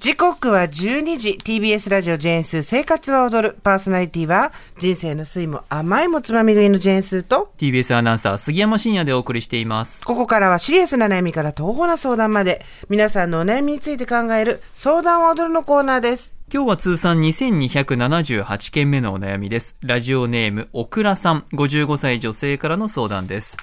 時刻は12時、 TBS ラジオジェーンスー生活は踊る。パーソナリティは人生の酸いも甘いもつまみ食いのジェーンスーと TBS アナウンサー杉山真也でお送りしています。ここからはシリアスな悩みから東方な相談まで皆さんのお悩みについて考える相談は踊るのコーナーです。今日は通算2278件目のお悩みです。ラジオネームおくらさん、55歳女性からの相談です。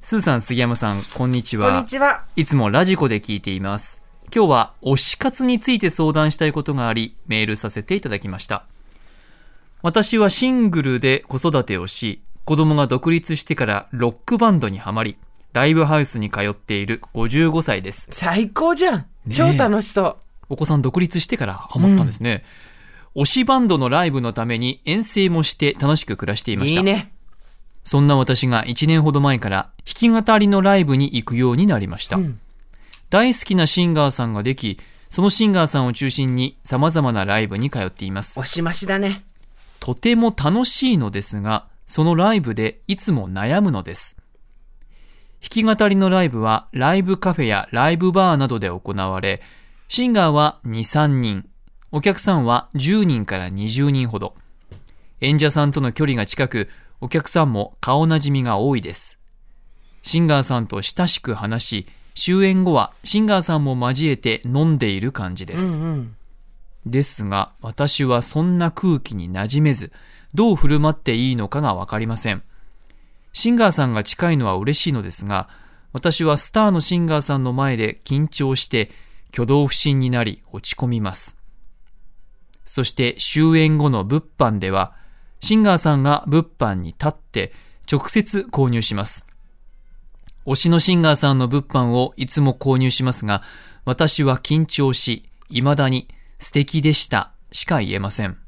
スーさん、杉山さん、こんにちは。こんにちは。いつもラジコで聞いています。今日は推し活について相談したいことがあり、メールさせていただきました。私はシングルで子育てをし、子供が独立してからロックバンドにはまり、ライブハウスに通っている55歳です。最高じゃん、ね、超楽しそう。お子さん独立してからハマったんですね、推しバンドのライブのために遠征もして楽しく暮らしていました。いいね。そんな私が1年ほど前から弾き語りのライブに行くようになりました、大好きなシンガーさんができ、そのシンガーさんを中心に様々なライブに通っています。おしましだね。とても楽しいのですが、そのライブでいつも悩むのです。弾き語りのライブはライブカフェやライブバーなどで行われ、シンガーは 2,3 人、お客さんは10人から20人ほど。演者さんとの距離が近く、お客さんも顔なじみが多いです。シンガーさんと親しく話し、終演後はシンガーさんも交えて飲んでいる感じです、ですが私はそんな空気に馴染めず、どう振る舞っていいのかが分かりません。シンガーさんが近いのは嬉しいのですが、私はスターのシンガーさんの前で緊張して挙動不審になり落ち込みます。そして終演後の物販ではシンガーさんが物販に立って直接購入します。推しのシンガーさんの物販をいつも購入しますが、私は緊張し、未だに素敵でしたしか言えません。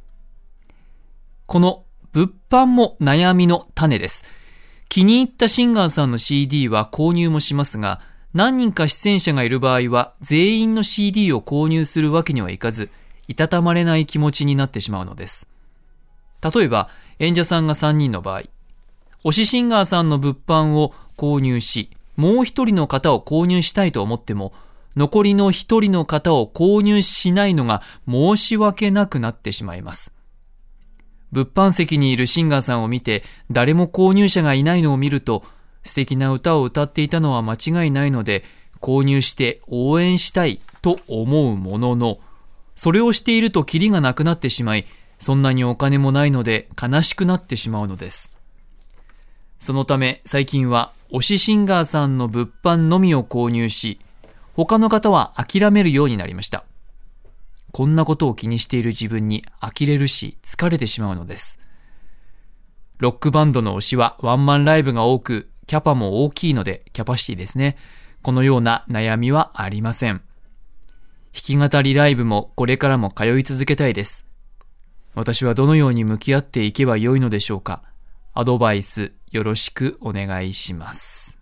この物販も悩みの種です。気に入ったシンガーさんの CD は購入もしますが、何人か出演者がいる場合は全員の CD を購入するわけにはいかず、いたたまれない気持ちになってしまうのです。例えば演者さんが3人の場合、推しシンガーさんの物販を購入し、もう一人の方を購入したいと思っても、残りの一人の方を購入しないのが申し訳なくなってしまいます。物販席にいるシンガーさんを見て、誰も購入者がいないのを見ると、素敵な歌を歌っていたのは間違いないので、購入して応援したいと思うものの、それをしているとキリがなくなってしまい、そんなにお金もないので悲しくなってしまうのです。そのため最近は推しシンガーさんの物販のみを購入し、他の方は諦めるようになりました。こんなことを気にしている自分に呆れるし疲れてしまうのです。ロックバンドの推しはワンマンライブが多く、キャパも大きいので、キャパシティですね。このような悩みはありません。弾き語りライブもこれからも通い続けたいです。私はどのように向き合っていけばよいのでしょうか。アドバイスよろしくお願いします。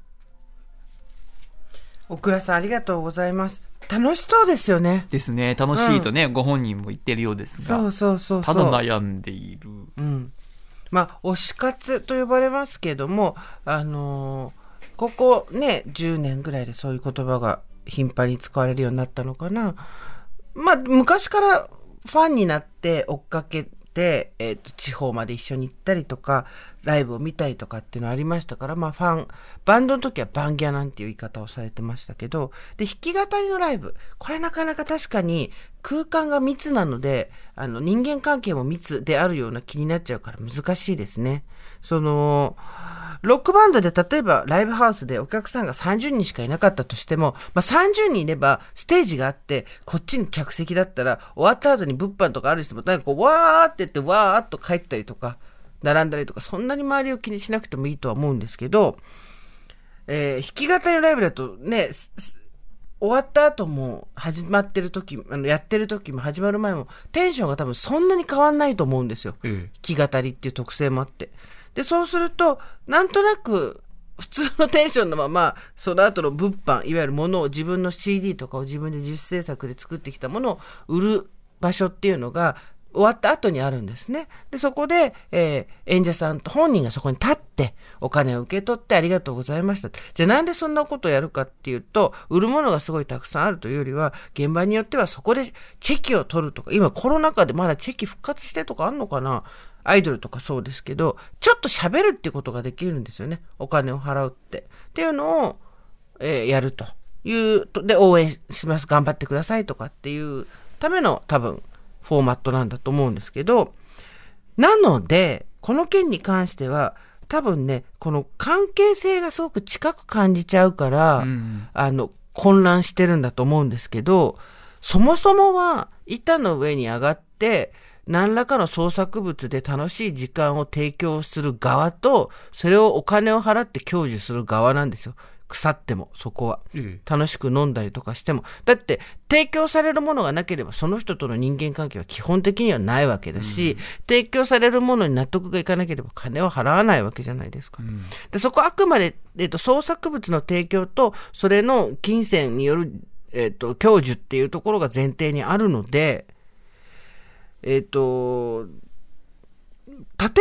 おくらさん、ありがとうございます。楽しそうですよね。ですね、楽しいとね、ご本人も言ってるようですが、そうただ悩んでいる、まあ、推し活と呼ばれますけども、ここね10年ぐらいでそういう言葉が頻繁に使われるようになったのかな。まあ、昔からファンになって追っかけで地方まで一緒に行ったりとかライブを見たりとかっていうのありましたから、まあ、バンドの時はバンギャなんていう言い方をされてましたけど、で弾き語りのライブ、これなかなか確かに空間が密なので、人間関係も密であるような気になっちゃうから難しいですね。そのロックバンドで例えばライブハウスでお客さんが30人しかいなかったとしても、まあ、30人いればステージがあって、こっちに客席だったら終わった後に物販とかある人もなんかこうわーって言ってわーっと帰ったりとか並んだりとか、そんなに周りを気にしなくてもいいとは思うんですけど、弾き語りライブだとね、終わった後も始まってる時、やってる時も始まる前もテンションが多分そんなに変わんないと思うんですよ、弾き語りっていう特性もあって。でそうするとなんとなく普通のテンションのままその後の物販、いわゆるものを自分の CD とかを自分で自主制作で作ってきたものを売る場所っていうのが終わった後にあるんですね。でそこで、演者さんと本人がそこに立ってお金を受け取ってありがとうございました。じゃあなんでそんなことをやるかっていうと、売るものがすごいたくさんあるというよりは、現場によってはそこでチェキを取るとか、今コロナ禍でまだチェキ復活してとかあんのかな、アイドルとかそうですけど、ちょっと喋るっていうことができるんですよね、お金を払うってっていうのを、やるというと、で応援します、頑張ってくださいとかっていうための多分フォーマットなんだと思うんですけど、なのでこの件に関しては多分ね、この関係性がすごく近く感じちゃうから、混乱してるんだと思うんですけど、そもそもは板の上に上がって何らかの創作物で楽しい時間を提供する側と、それをお金を払って享受する側なんですよ。腐ってもそこは、楽しく飲んだりとかしても、だって提供されるものがなければその人との人間関係は基本的にはないわけだし、提供されるものに納得がいかなければ金を払わないわけじゃないですか、でそこはあくまで、創作物の提供とそれの金銭による、享受っていうところが前提にあるので、例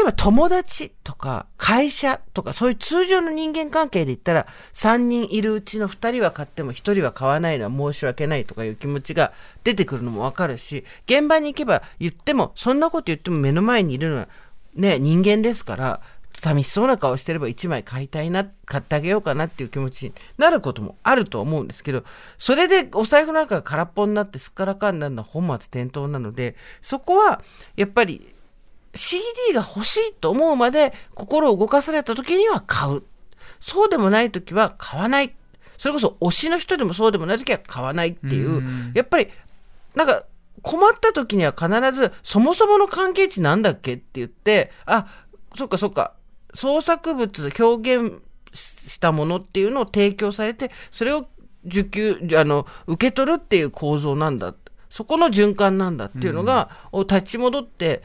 えば友達とか会社とかそういう通常の人間関係で言ったら、3人いるうちの2人は買っても1人は買わないのは申し訳ないとかいう気持ちが出てくるのもわかるし、現場に行けば言っても、そんなこと言っても目の前にいるのはね、人間ですから、寂しそうな顔してれば1枚買いたいな、買ってあげようかなっていう気持ちになることもあると思うんですけど、それでお財布なんかが空っぽになってすっからかんなるのは本末転倒なので、そこはやっぱりCD が欲しいと思うまで心を動かされた時には買う、そうでもない時は買わない、それこそ推しの人でもそうでもない時は買わないっていう、やっぱりなんか困った時には必ずそもそもの関係値なんだっけって言って、あ、そっかそっか、創作物表現したものっていうのを提供されて、それを受給、受け取るっていう構造なんだ、そこの循環なんだっていうのが、立ち戻って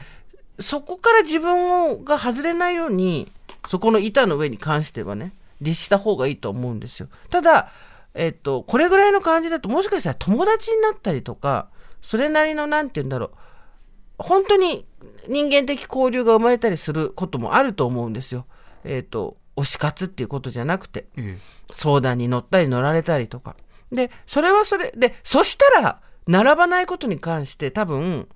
そこから自分が外れないように、そこの板の上に関してはね、律した方がいいと思うんですよ。ただ、これぐらいの感じだと、もしかしたら友達になったりとか、それなりのなんて言うんだろう、本当に人間的交流が生まれたりすることもあると思うんですよ。推し活っていうことじゃなくて、相談に乗ったり乗られたりとか。で、それはそれで、そしたら並ばないことに関して多分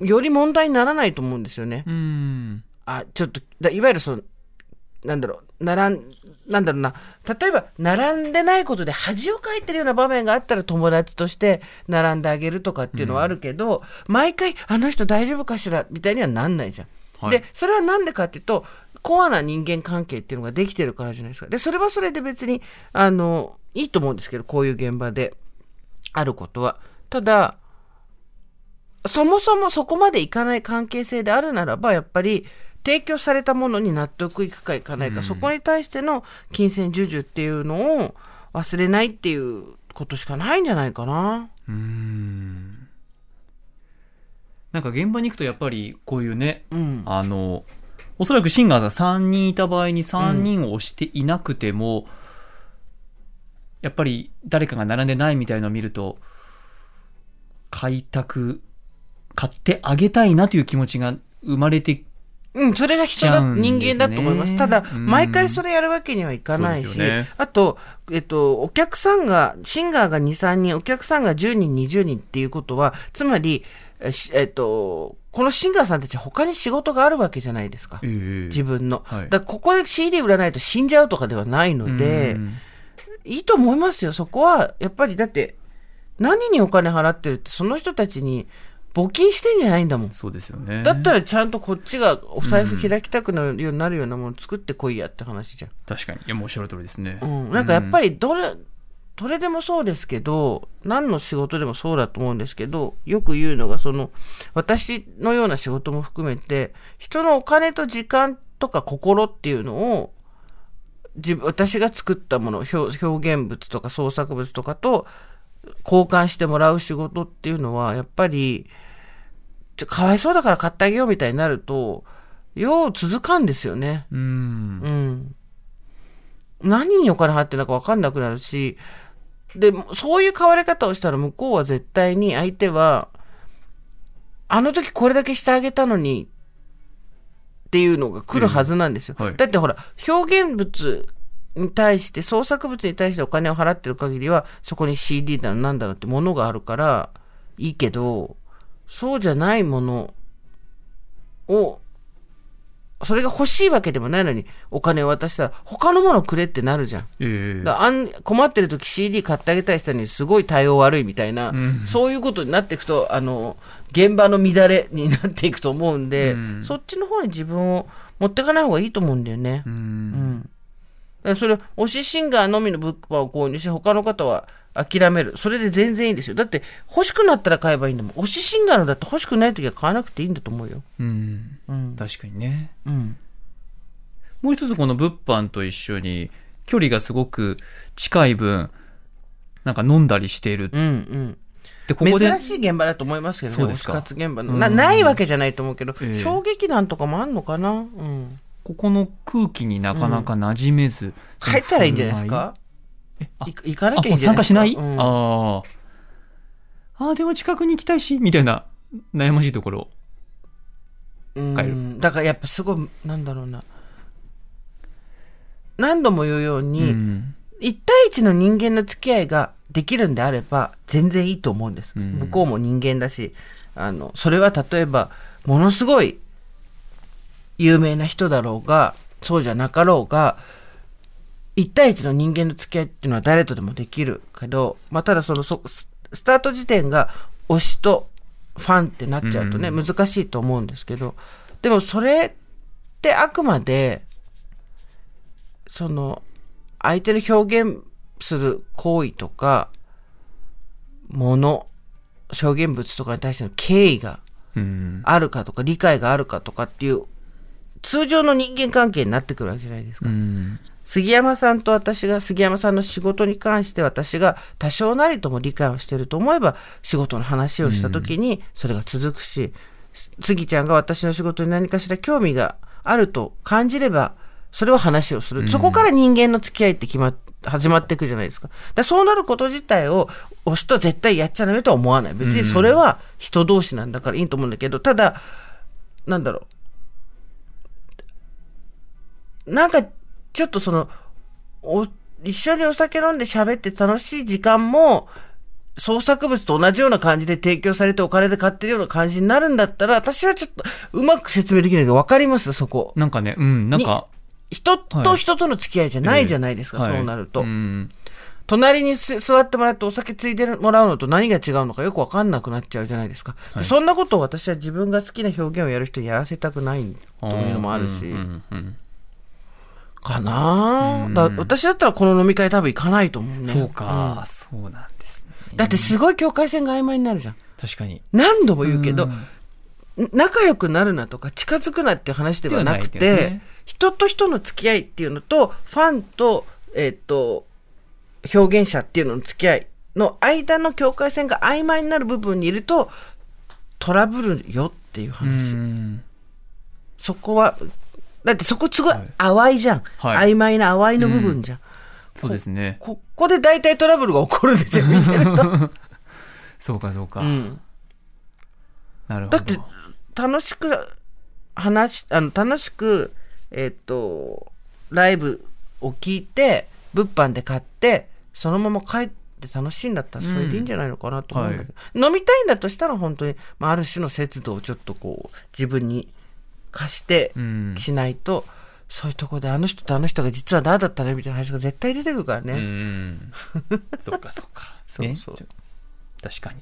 より問題にならないと思うんですよね。あ、ちょっといわゆるその例えば並んでないことで恥をかいてるような場面があったら、友達として並んであげるとかっていうのはあるけど、毎回あの人大丈夫かしらみたいにはなんないじゃん、でそれはなんでかっていうと、コアな人間関係っていうのができてるからじゃないですか。でそれはそれで別にいいと思うんですけど、こういう現場であることは。ただそもそもそこまでいかない関係性であるならば、やっぱり提供されたものに納得いくかいかないか、そこに対しての金銭授受っていうのを忘れないっていうことしかないんじゃないかな。なんか現場に行くとやっぱりこういうね、おそらくシンガーが3人いた場合に3人を推していなくても、やっぱり誰かが並んでないみたいのを見ると、買ってあげたいなという気持ちが生まれてきちゃうんですね。それが人間だと思います。ただ、毎回それやるわけにはいかないし、あと、お客さんが、シンガーが2、3人、お客さんが10人、20人っていうことは、つまり、このシンガーさんたち他に仕事があるわけじゃないですか。自分の。だからここで CD 売らないと死んじゃうとかではないので、いいと思いますよ。そこは、やっぱりだって、何にお金払ってるって、その人たちに、募金してんじゃないんだもん。そうですよね。だったらちゃんとこっちがお財布開きたくなるようになるようなもの作ってこいやって話じゃん。確かに。いや、もうおっしゃる通りですね。なんかやっぱりどれでもそうですけど、何の仕事でもそうだと思うんですけど、よく言うのが私のような仕事も含めて、人のお金と時間とか心っていうのを私が作ったもの、表現物とか創作物とかと交換してもらう仕事っていうのは、やっぱりかわいそうだから買ってあげようみたいになるとよう続かんですよね。何にお金払ってるのか分かんなくなるし、でそういう買われ方をしたら向こうは絶対に、相手はあの時これだけしてあげたのにっていうのが来るはずなんですよ、はい、だってほら表現物に対して、創作物に対してお金を払ってる限りはそこに CD だのなんだのってものがあるからいいけど、そうじゃないものをそれが欲しいわけでもないのにお金を渡したら他のものくれってなるじゃん、困ってる時 CD 買ってあげたい人にすごい対応悪いみたいな、そういうことになっていくと現場の乱れになっていくと思うんで、そっちの方に自分を持っていかない方がいいと思うんだよね。それ推しシンガーのみのブックパンを購入し、他の方は諦める、それで全然いいんですよ。だって欲しくなったら買えばいいんだもん。推しシンガーのだって欲しくないときは買わなくていいんだと思うよ。確かにね、もう一つこの物販と一緒に距離がすごく近い分、なんか飲んだりしている、でここで珍しい現場だと思いますけどね。そうですか。推し活現場の ないわけじゃないと思うけど、衝撃弾とかもあんのかな、ここの空気になかなか馴染めず、帰ったらいいんじゃないですか。行かなきゃいいんじゃないですか。参加しない、でも近くに行きたいしみたいな悩ましいところ。だからやっぱすごい、なんだろうな、何度も言うように、1対1の人間の付き合いができるんであれば全然いいと思うんです、向こうも人間だし、それは例えばものすごい有名な人だろうがそうじゃなかろうが、1対1の人間の付き合いっていうのは誰とでもできるけど、ただスタート時点が推しとファンってなっちゃうとね、難しいと思うんですけど、でもそれってあくまでその相手の表現する行為とかもの、表現物とかに対しての敬意があるかとか、理解があるかとかっていう通常の人間関係になってくるわけじゃないですか。杉山さんと私が、杉山さんの仕事に関して私が多少なりとも理解をしてると思えば仕事の話をした時にそれが続くし、杉ちゃんが私の仕事に何かしら興味があると感じればそれを話をする、そこから人間の付き合いって始まっていくじゃないですか。だそうなること自体を推しと絶対やっちゃダメとは思わない。別にそれは人同士なんだからいいと思うんだけど、ただなんだろう、なんかちょっと一緒にお酒飲んで喋って楽しい時間も創作物と同じような感じで提供されてお金で買ってるような感じになるんだったら、私はちょっとうまく説明できないけど、分かりますそこ。なんかね、なんか人と人との付き合いじゃないじゃないですか、そうなると、隣に座ってもらってお酒ついでもらうのと何が違うのかよく分かんなくなっちゃうじゃないですか、そんなことを私は自分が好きな表現をやる人にやらせたくないというのもあるしかな。だから私だったらこの飲み会多分行かないと思うね。そうか、そうなんですね。だってすごい境界線が曖昧になるじゃん。確かに何度も言うけど、仲良くなるなとか近づくなっていう話ではなくて、人と人の付き合いっていうのとファンと、表現者っていうのの付き合いの間の境界線が曖昧になる部分にいるとトラブルよっていう話。そこはだってそこすごい淡いじゃん、曖昧な淡いの部分じゃん、そうですね。ここで大体トラブルが起こるんですよ、見てるとそうかそうか、なるほど。だって楽しく、ライブを聞いて物販で買ってそのまま帰って楽しいんだったらそれでいいんじゃないのかなと思うんだけど、飲みたいんだとしたら本当に、ある種の節度をちょっとこう自分に貸してしないと、そういうところであの人とあの人が実は誰だったねみたいな話が絶対出てくるからね。そうかそうか、そう確かに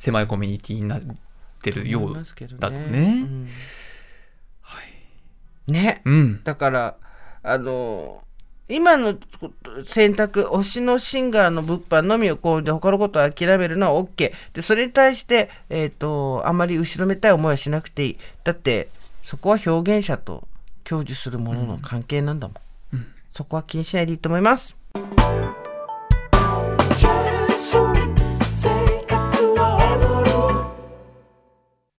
狭いコミュニティになってるようだとね。だから今の選択、推しのシンガーの物販のみを購入で他のことを諦めるのは OK で、それに対して、あまり後ろめたい思いはしなくていい。だってそこは表現者と享受するものの関係なんだもん、そこは気にしないでいいと思います。